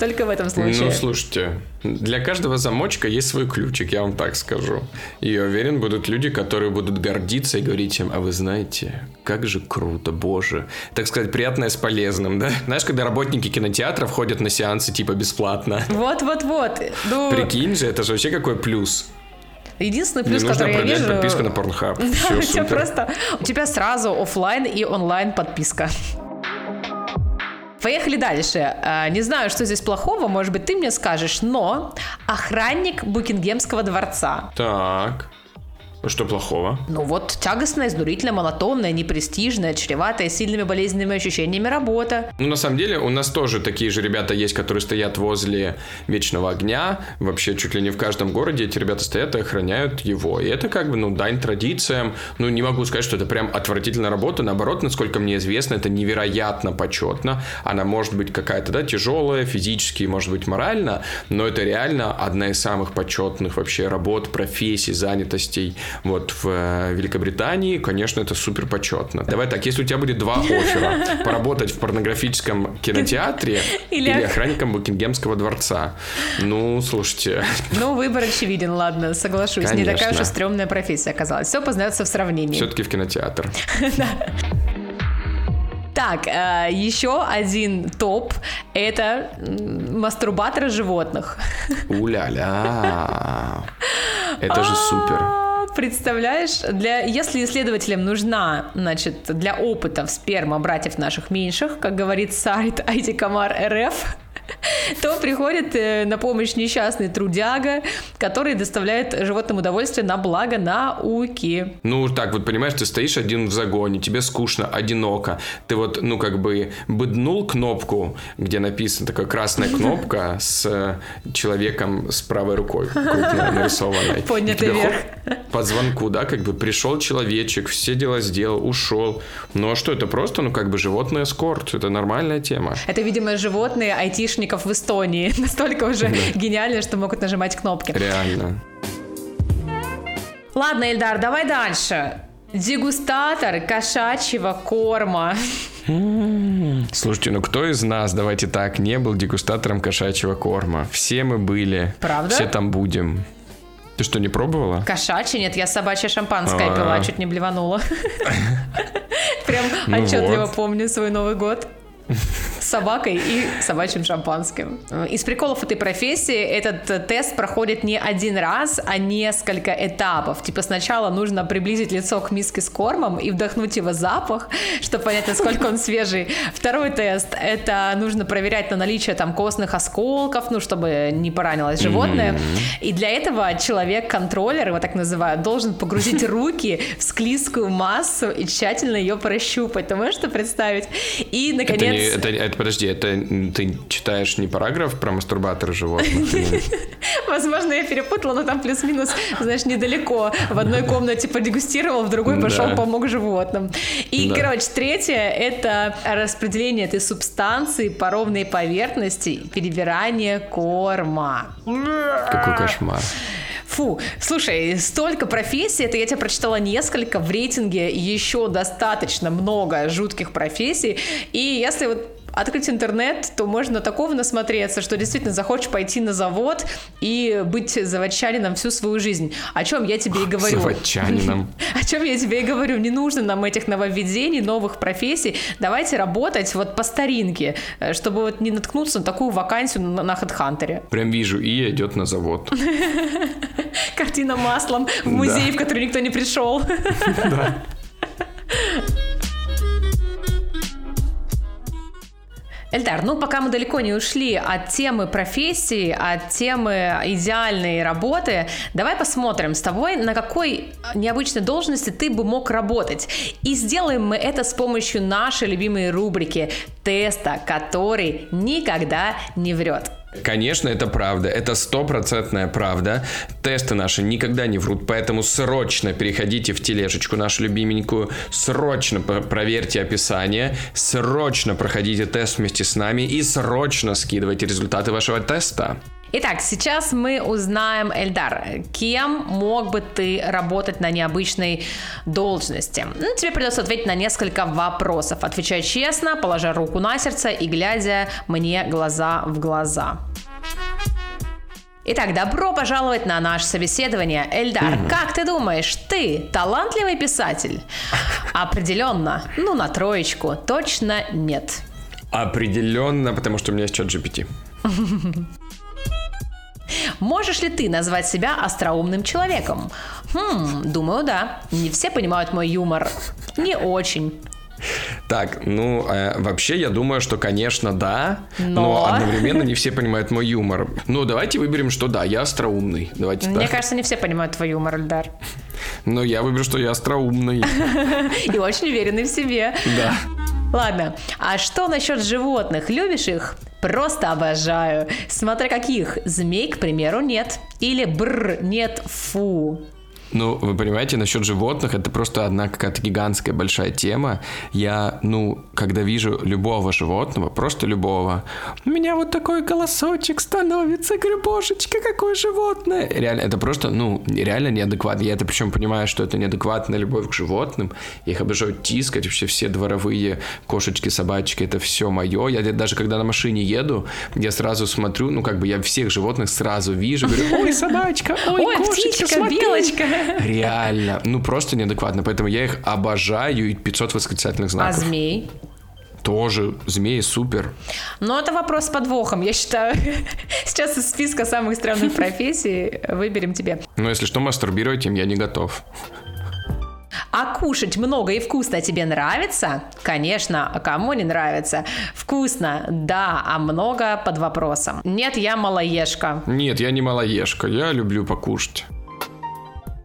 Только в этом случае. Ну, слушайте, для каждого замочка есть свой ключик, я вам так скажу. И я уверен, будут люди, которые будут гордиться и говорить им: а вы знаете, как же круто, боже. Так сказать, приятное с полезным, да? Знаешь, когда работники кинотеатра входят на сеансы типа бесплатно. Вот-вот-вот. Ну... Прикинь же, это же вообще какой плюс. Единственный плюс, который я вижу... Не нужно продлять подписку на Порнхаб. Да, у тебя сразу офлайн и онлайн подписка. Поехали дальше. Не знаю, что здесь плохого, может быть, ты мне скажешь, но охранник Букингемского дворца. Так... Что плохого? Ну вот, тягостная, изнурительная, монотонная, непрестижная, чреватая сильными болезненными ощущениями работа. Ну, на самом деле, у нас тоже такие же ребята есть, которые стоят возле вечного огня. Вообще, чуть ли не в каждом городе эти ребята стоят и охраняют его. И это как бы, ну, дань традициям. Ну, не могу сказать, что это прям отвратительная работа. Наоборот, насколько мне известно, это невероятно почетно. Она может быть какая-то, да, тяжелая, физически, может быть, морально. Но это реально одна из самых почетных вообще работ, профессий, занятостей. Вот в Великобритании, конечно, это супер почетно. Давай так, если у тебя будет два оффера: поработать в порнографическом кинотеатре или охранником Букингемского дворца. Ну, слушайте. Ну, выбор очевиден, ладно, соглашусь. Конечно. Не такая уж и стрёмная профессия оказалась. Все познается в сравнении. Все-таки в кинотеатр. Так, еще один топ – это мастурбаторы животных. Уля-ля. Это же супер. Представляешь, если исследователям нужна, значит, для опытов сперма братьев наших меньших, как говорит сайт Antikomar.рф, то приходит на помощь несчастный трудяга, который доставляет животным удовольствие на благо науки. Ну, так вот, понимаешь, ты стоишь один в загоне, тебе скучно, одиноко. Ты вот, ну, как бы быднул кнопку, где написана такая красная кнопка с человеком с правой рукой крупно нарисованной. Поднятый вверх. По звонку, да, как бы пришел человечек, все дела сделал, ушел. Ну, а что, это просто, ну, как бы животный эскорт, это нормальная тема. Это, видимо, животные айтишники в Эстонии. Настолько уже гениально, что могут нажимать кнопки. Реально. Ладно, Эльдар, давай дальше. Дегустатор кошачьего корма. Слушайте, ну кто из нас, давайте так, не был дегустатором кошачьего корма? Все мы были. Правда? Все там будем. Ты что, не пробовала? Кошачий? Нет, я собачье шампанское пила, чуть не блеванула. Прям отчетливо помню свой Новый год. С собакой и собачьим шампанским. Из приколов этой профессии этот тест проходит не один раз, а несколько этапов. Типа сначала нужно приблизить лицо к миске с кормом и вдохнуть его запах, чтобы понять, насколько он свежий. Второй тест – это нужно проверять на наличие там костных осколков, ну, чтобы не поранилось животное. И для этого человек-контроллер, его так называют, должен погрузить руки в склизкую массу и тщательно ее прощупать. Ты можешь это представить? И, наконец... Подожди, это ты читаешь не параграф про мастурбатора животных? Возможно, я перепутала, но там плюс-минус, знаешь, недалеко. В одной комнате подегустировал, в другой пошел, помог животным. И, короче, третье — это распределение этой субстанции по ровной поверхности, перебирание корма. Какой кошмар. Фу, слушай, столько профессий, это я тебе прочитала несколько, в рейтинге еще достаточно много жутких профессий, и если вот открыть интернет, то можно такого насмотреться, что действительно захочешь пойти на завод и быть заводчанином всю свою жизнь. О чем я тебе и говорю. Заводчанином. О чем я тебе и говорю. Не нужно нам этих нововведений, новых профессий. Давайте работать вот по старинке, чтобы вот не наткнуться на такую вакансию на Headhunter. Прям вижу, Ия идет на завод. Картина маслом в музее, в который никто не пришел. Да. Эльдар, ну пока мы далеко не ушли от темы профессии, от темы идеальной работы, давай посмотрим с тобой, на какой необычной должности ты бы мог работать. И сделаем мы это с помощью нашей любимой рубрики «Теста, который никогда не врет». Конечно, это правда, это 100% правда. Тесты наши никогда не врут, поэтому срочно переходите в тележечку нашу любименькую, срочно проверьте описание, срочно проходите тест вместе с нами и срочно скидывайте результаты вашего теста. Итак, сейчас мы узнаем, Эльдар, кем мог бы ты работать на необычной должности? Ну, тебе придется ответить на несколько вопросов. Отвечай честно, положа руку на сердце и глядя мне глаза в глаза. Итак, добро пожаловать на наше собеседование. Эльдар, как ты думаешь, ты талантливый писатель? Определенно. Ну, на троечку. Точно нет. Определенно, потому что у меня есть ChatGPT. Можешь ли ты назвать себя остроумным человеком? Думаю, да. Не все понимают мой юмор. Не очень. Так, ну, вообще я думаю, что, конечно, да, но одновременно не все понимают мой юмор. Ну, давайте выберем, что да, я остроумный. Давайте так. Мне кажется, не все понимают твой юмор, Эльдар. Но я выберу, что я остроумный. И очень уверенный в себе. Да. Ладно, а что насчет животных? Любишь их? Просто обожаю. Смотря каких. Змей, к примеру, нет. Или бррр, нет, фу. Ну, вы понимаете, насчет животных это просто одна какая-то гигантская большая тема. Я, когда вижу любого животного, просто любого, у меня вот такой голосочек становится, говорю, божечки, какое животное. Реально, это просто, реально неадекватно. Я это причем понимаю, что это неадекватная любовь к животным. Я их обожаю тискать, вообще все дворовые кошечки, собачки, это все мое. Я даже когда на машине еду, я сразу смотрю, я всех животных сразу вижу, говорю, ой, собачка, ой, кошечка, смотри. Белочка. Реально, просто неадекватно. Поэтому я их обожаю. И 500 восклицательных знаков. А змей? Тоже, змеи супер. Но это вопрос с подвохом, я считаю. Сейчас из списка самых странных профессий выберем тебе. Но если что, мастурбировать им я не готов. А кушать много и вкусно тебе нравится? Конечно, а кому не нравится? Вкусно, да, а много под вопросом. Нет, я малоежка. Нет, я не малоежка, я люблю покушать.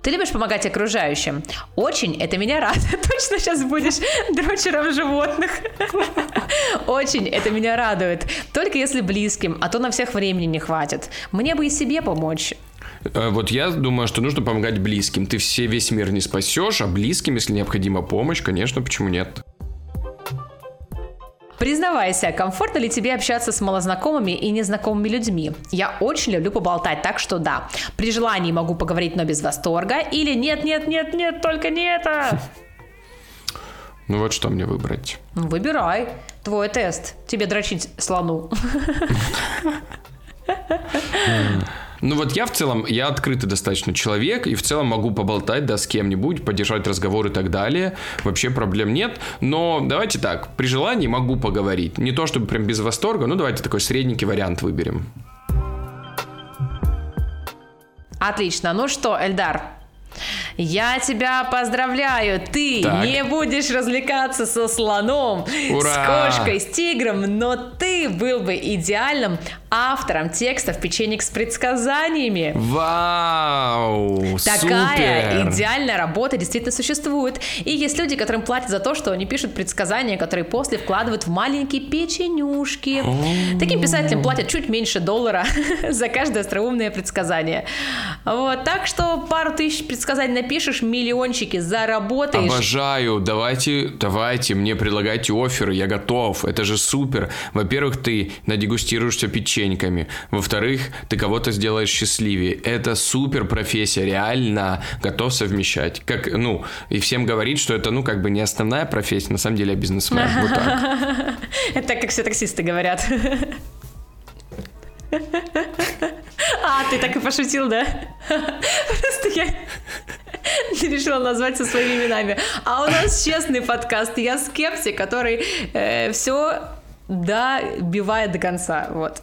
Ты любишь помогать окружающим? Очень, это меня радует. Точно сейчас будешь дрочером животных. Очень, это меня радует. Только если близким, а то на всех времени не хватит. Мне бы и себе помочь. Вот я думаю, что нужно помогать близким. Ты весь мир не спасешь, а близким, если необходима помощь, конечно, почему нет? Признавайся, комфортно ли тебе общаться с малознакомыми и незнакомыми людьми? Я очень люблю поболтать, так что да. При желании могу поговорить, но без восторга. Или нет, только не это. Ну вот что мне выбрать? Выбирай. Твой тест. Тебе дрочить слону. Ну вот я в целом, я открытый достаточно человек, и в целом могу поболтать, да, с кем-нибудь, поддержать разговор и так далее. Вообще проблем нет, но давайте так, при желании могу поговорить. Не то чтобы прям без восторга, давайте такой средненький вариант выберем. Отлично, ну что, Эльдар, Я тебя поздравляю, ты не будешь развлекаться со слоном, с кошкой, с тигром, но ты был бы идеальным автором текстов печенек с предсказаниями. Вау, такая супер. Идеальная работа действительно существует. И есть люди, которым платят за то, что они пишут предсказания, которые после вкладывают в маленькие печенюшки. Таким писателям платят чуть меньше $1 за каждое остроумное предсказание. Вот, так что пару тысяч предсказаний напишешь, миллиончики заработаешь. Обожаю, давайте мне предлагайте офферы, я готов, это же супер. Во-первых, ты надегустируешься печеньками, во-вторых, ты кого-то сделаешь счастливее. Это супер профессия, реально готов совмещать. Как, ну, и всем говорит, что это, ну, как бы не основная профессия, на самом деле я бизнесмен. Вот так. Это так, как все таксисты говорят. А, ты так и пошутил, да? Просто я решила назвать со своими именами. А у нас честный подкаст. Я скептик, который все добивает до конца. Вот.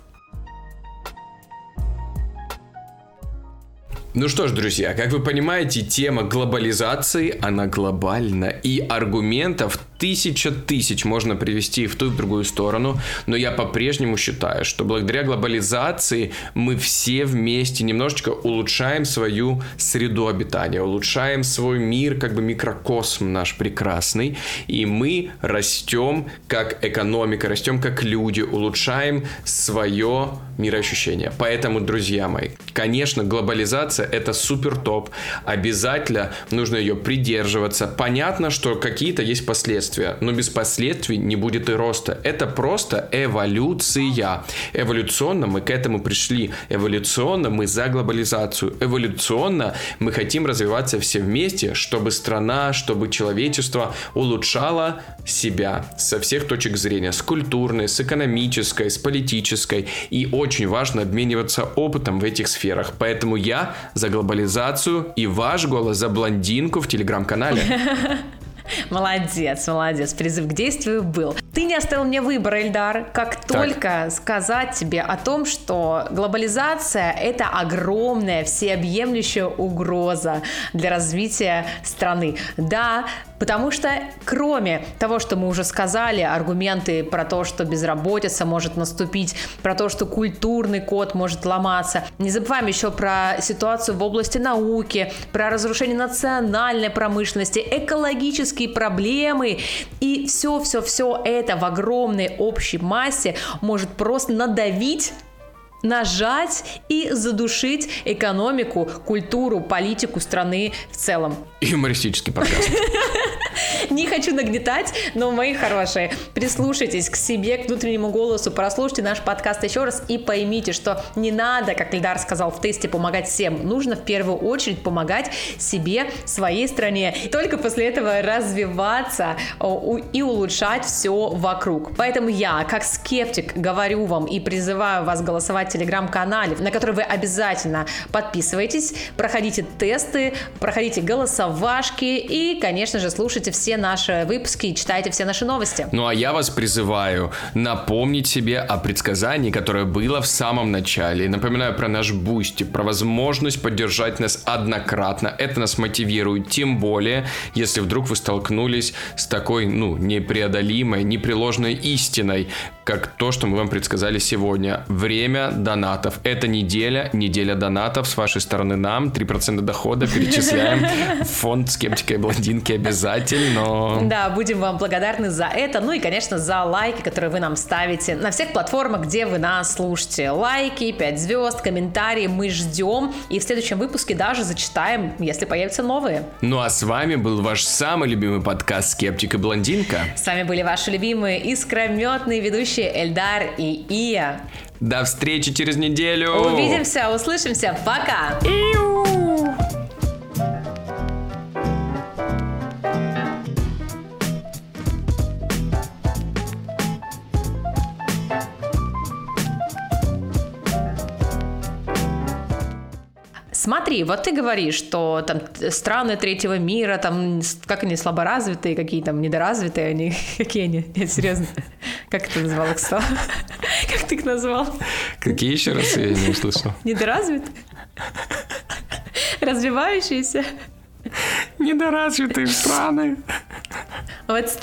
Ну что ж, друзья, как вы понимаете, тема глобализации, она глобальна, и аргументов 1000 можно привести в ту и в другую сторону, но я по-прежнему считаю, что благодаря глобализации мы все вместе немножечко улучшаем свою среду обитания, улучшаем свой мир, как бы микрокосм наш прекрасный, и мы растем как экономика, растем как люди, улучшаем свое мироощущение. Поэтому, друзья мои, конечно, глобализация — это супер топ. Обязательно нужно ее придерживаться. Понятно, что какие-то есть последствия, но без последствий не будет и роста. Это просто эволюция. Эволюционно мы к этому пришли. Эволюционно мы за глобализацию. Эволюционно мы хотим развиваться все вместе, чтобы страна, чтобы человечество улучшало себя со всех точек зрения. С культурной, с экономической, с политической. И очень важно обмениваться опытом в этих сферах. Поэтому я за глобализацию, и ваш голос за блондинку в телеграм-канале. Молодец, молодец, призыв к действию был. Ты не оставил мне выбора, Эльдар, как только сказать тебе о том, что глобализация — это огромная всеобъемлющая угроза для развития страны. Да, потому что кроме того, что мы уже сказали, аргументы про то, что безработица может наступить, про то, что культурный код может ломаться, не забываем еще про ситуацию в области науки, про разрушение национальной промышленности, экологические проблемы, и все это в огромной общей массе может просто надавить, нажать и задушить экономику, культуру, политику страны в целом. Юмористический подкаст. Не хочу нагнетать, но, мои хорошие, прислушайтесь к себе, к внутреннему голосу, прослушайте наш подкаст еще раз и поймите, что не надо, как Эльдар сказал в тесте, помогать всем. Нужно в первую очередь помогать себе, своей стране. И только после этого развиваться и улучшать все вокруг. Поэтому я, как скептик, говорю вам и призываю вас голосовать в телеграм-канале, на который вы обязательно подписываетесь, проходите тесты, проходите голосовашки и, конечно же, слушайте все наши выпуски и читайте все наши новости. Ну а я вас призываю напомнить себе о предсказании, которое было в самом начале. Напоминаю про наш Boosty, про возможность поддержать нас однократно. Это нас мотивирует, тем более, если вдруг вы столкнулись с такой, непреодолимой, непреложной истиной, как то, что мы вам предсказали сегодня. Время донатов. Это неделя донатов. С вашей стороны нам 3% дохода перечисляем в фонд «Скептика и блондинки» обязательно. Да, будем вам благодарны за это. Ну и, конечно, за лайки, которые вы нам ставите на всех платформах, где вы нас слушаете. Лайки, 5 звезд, комментарии мы ждем. И в следующем выпуске даже зачитаем, если появятся новые. Ну а с вами был ваш самый любимый подкаст «Скептик и блондинка». С вами были ваши любимые искрометные ведущие Эльдар и Ия. До встречи через неделю. Увидимся, услышимся. Пока. Смотри, вот ты говоришь, что там страны третьего мира, там как они слаборазвитые, какие там недоразвитые они, какие они, нет, серьезно, как ты назвал их слово? Как ты их назвал? Какие еще раз, я не услышал? Недоразвитые? Развивающиеся? недоразвитые страны. Вот.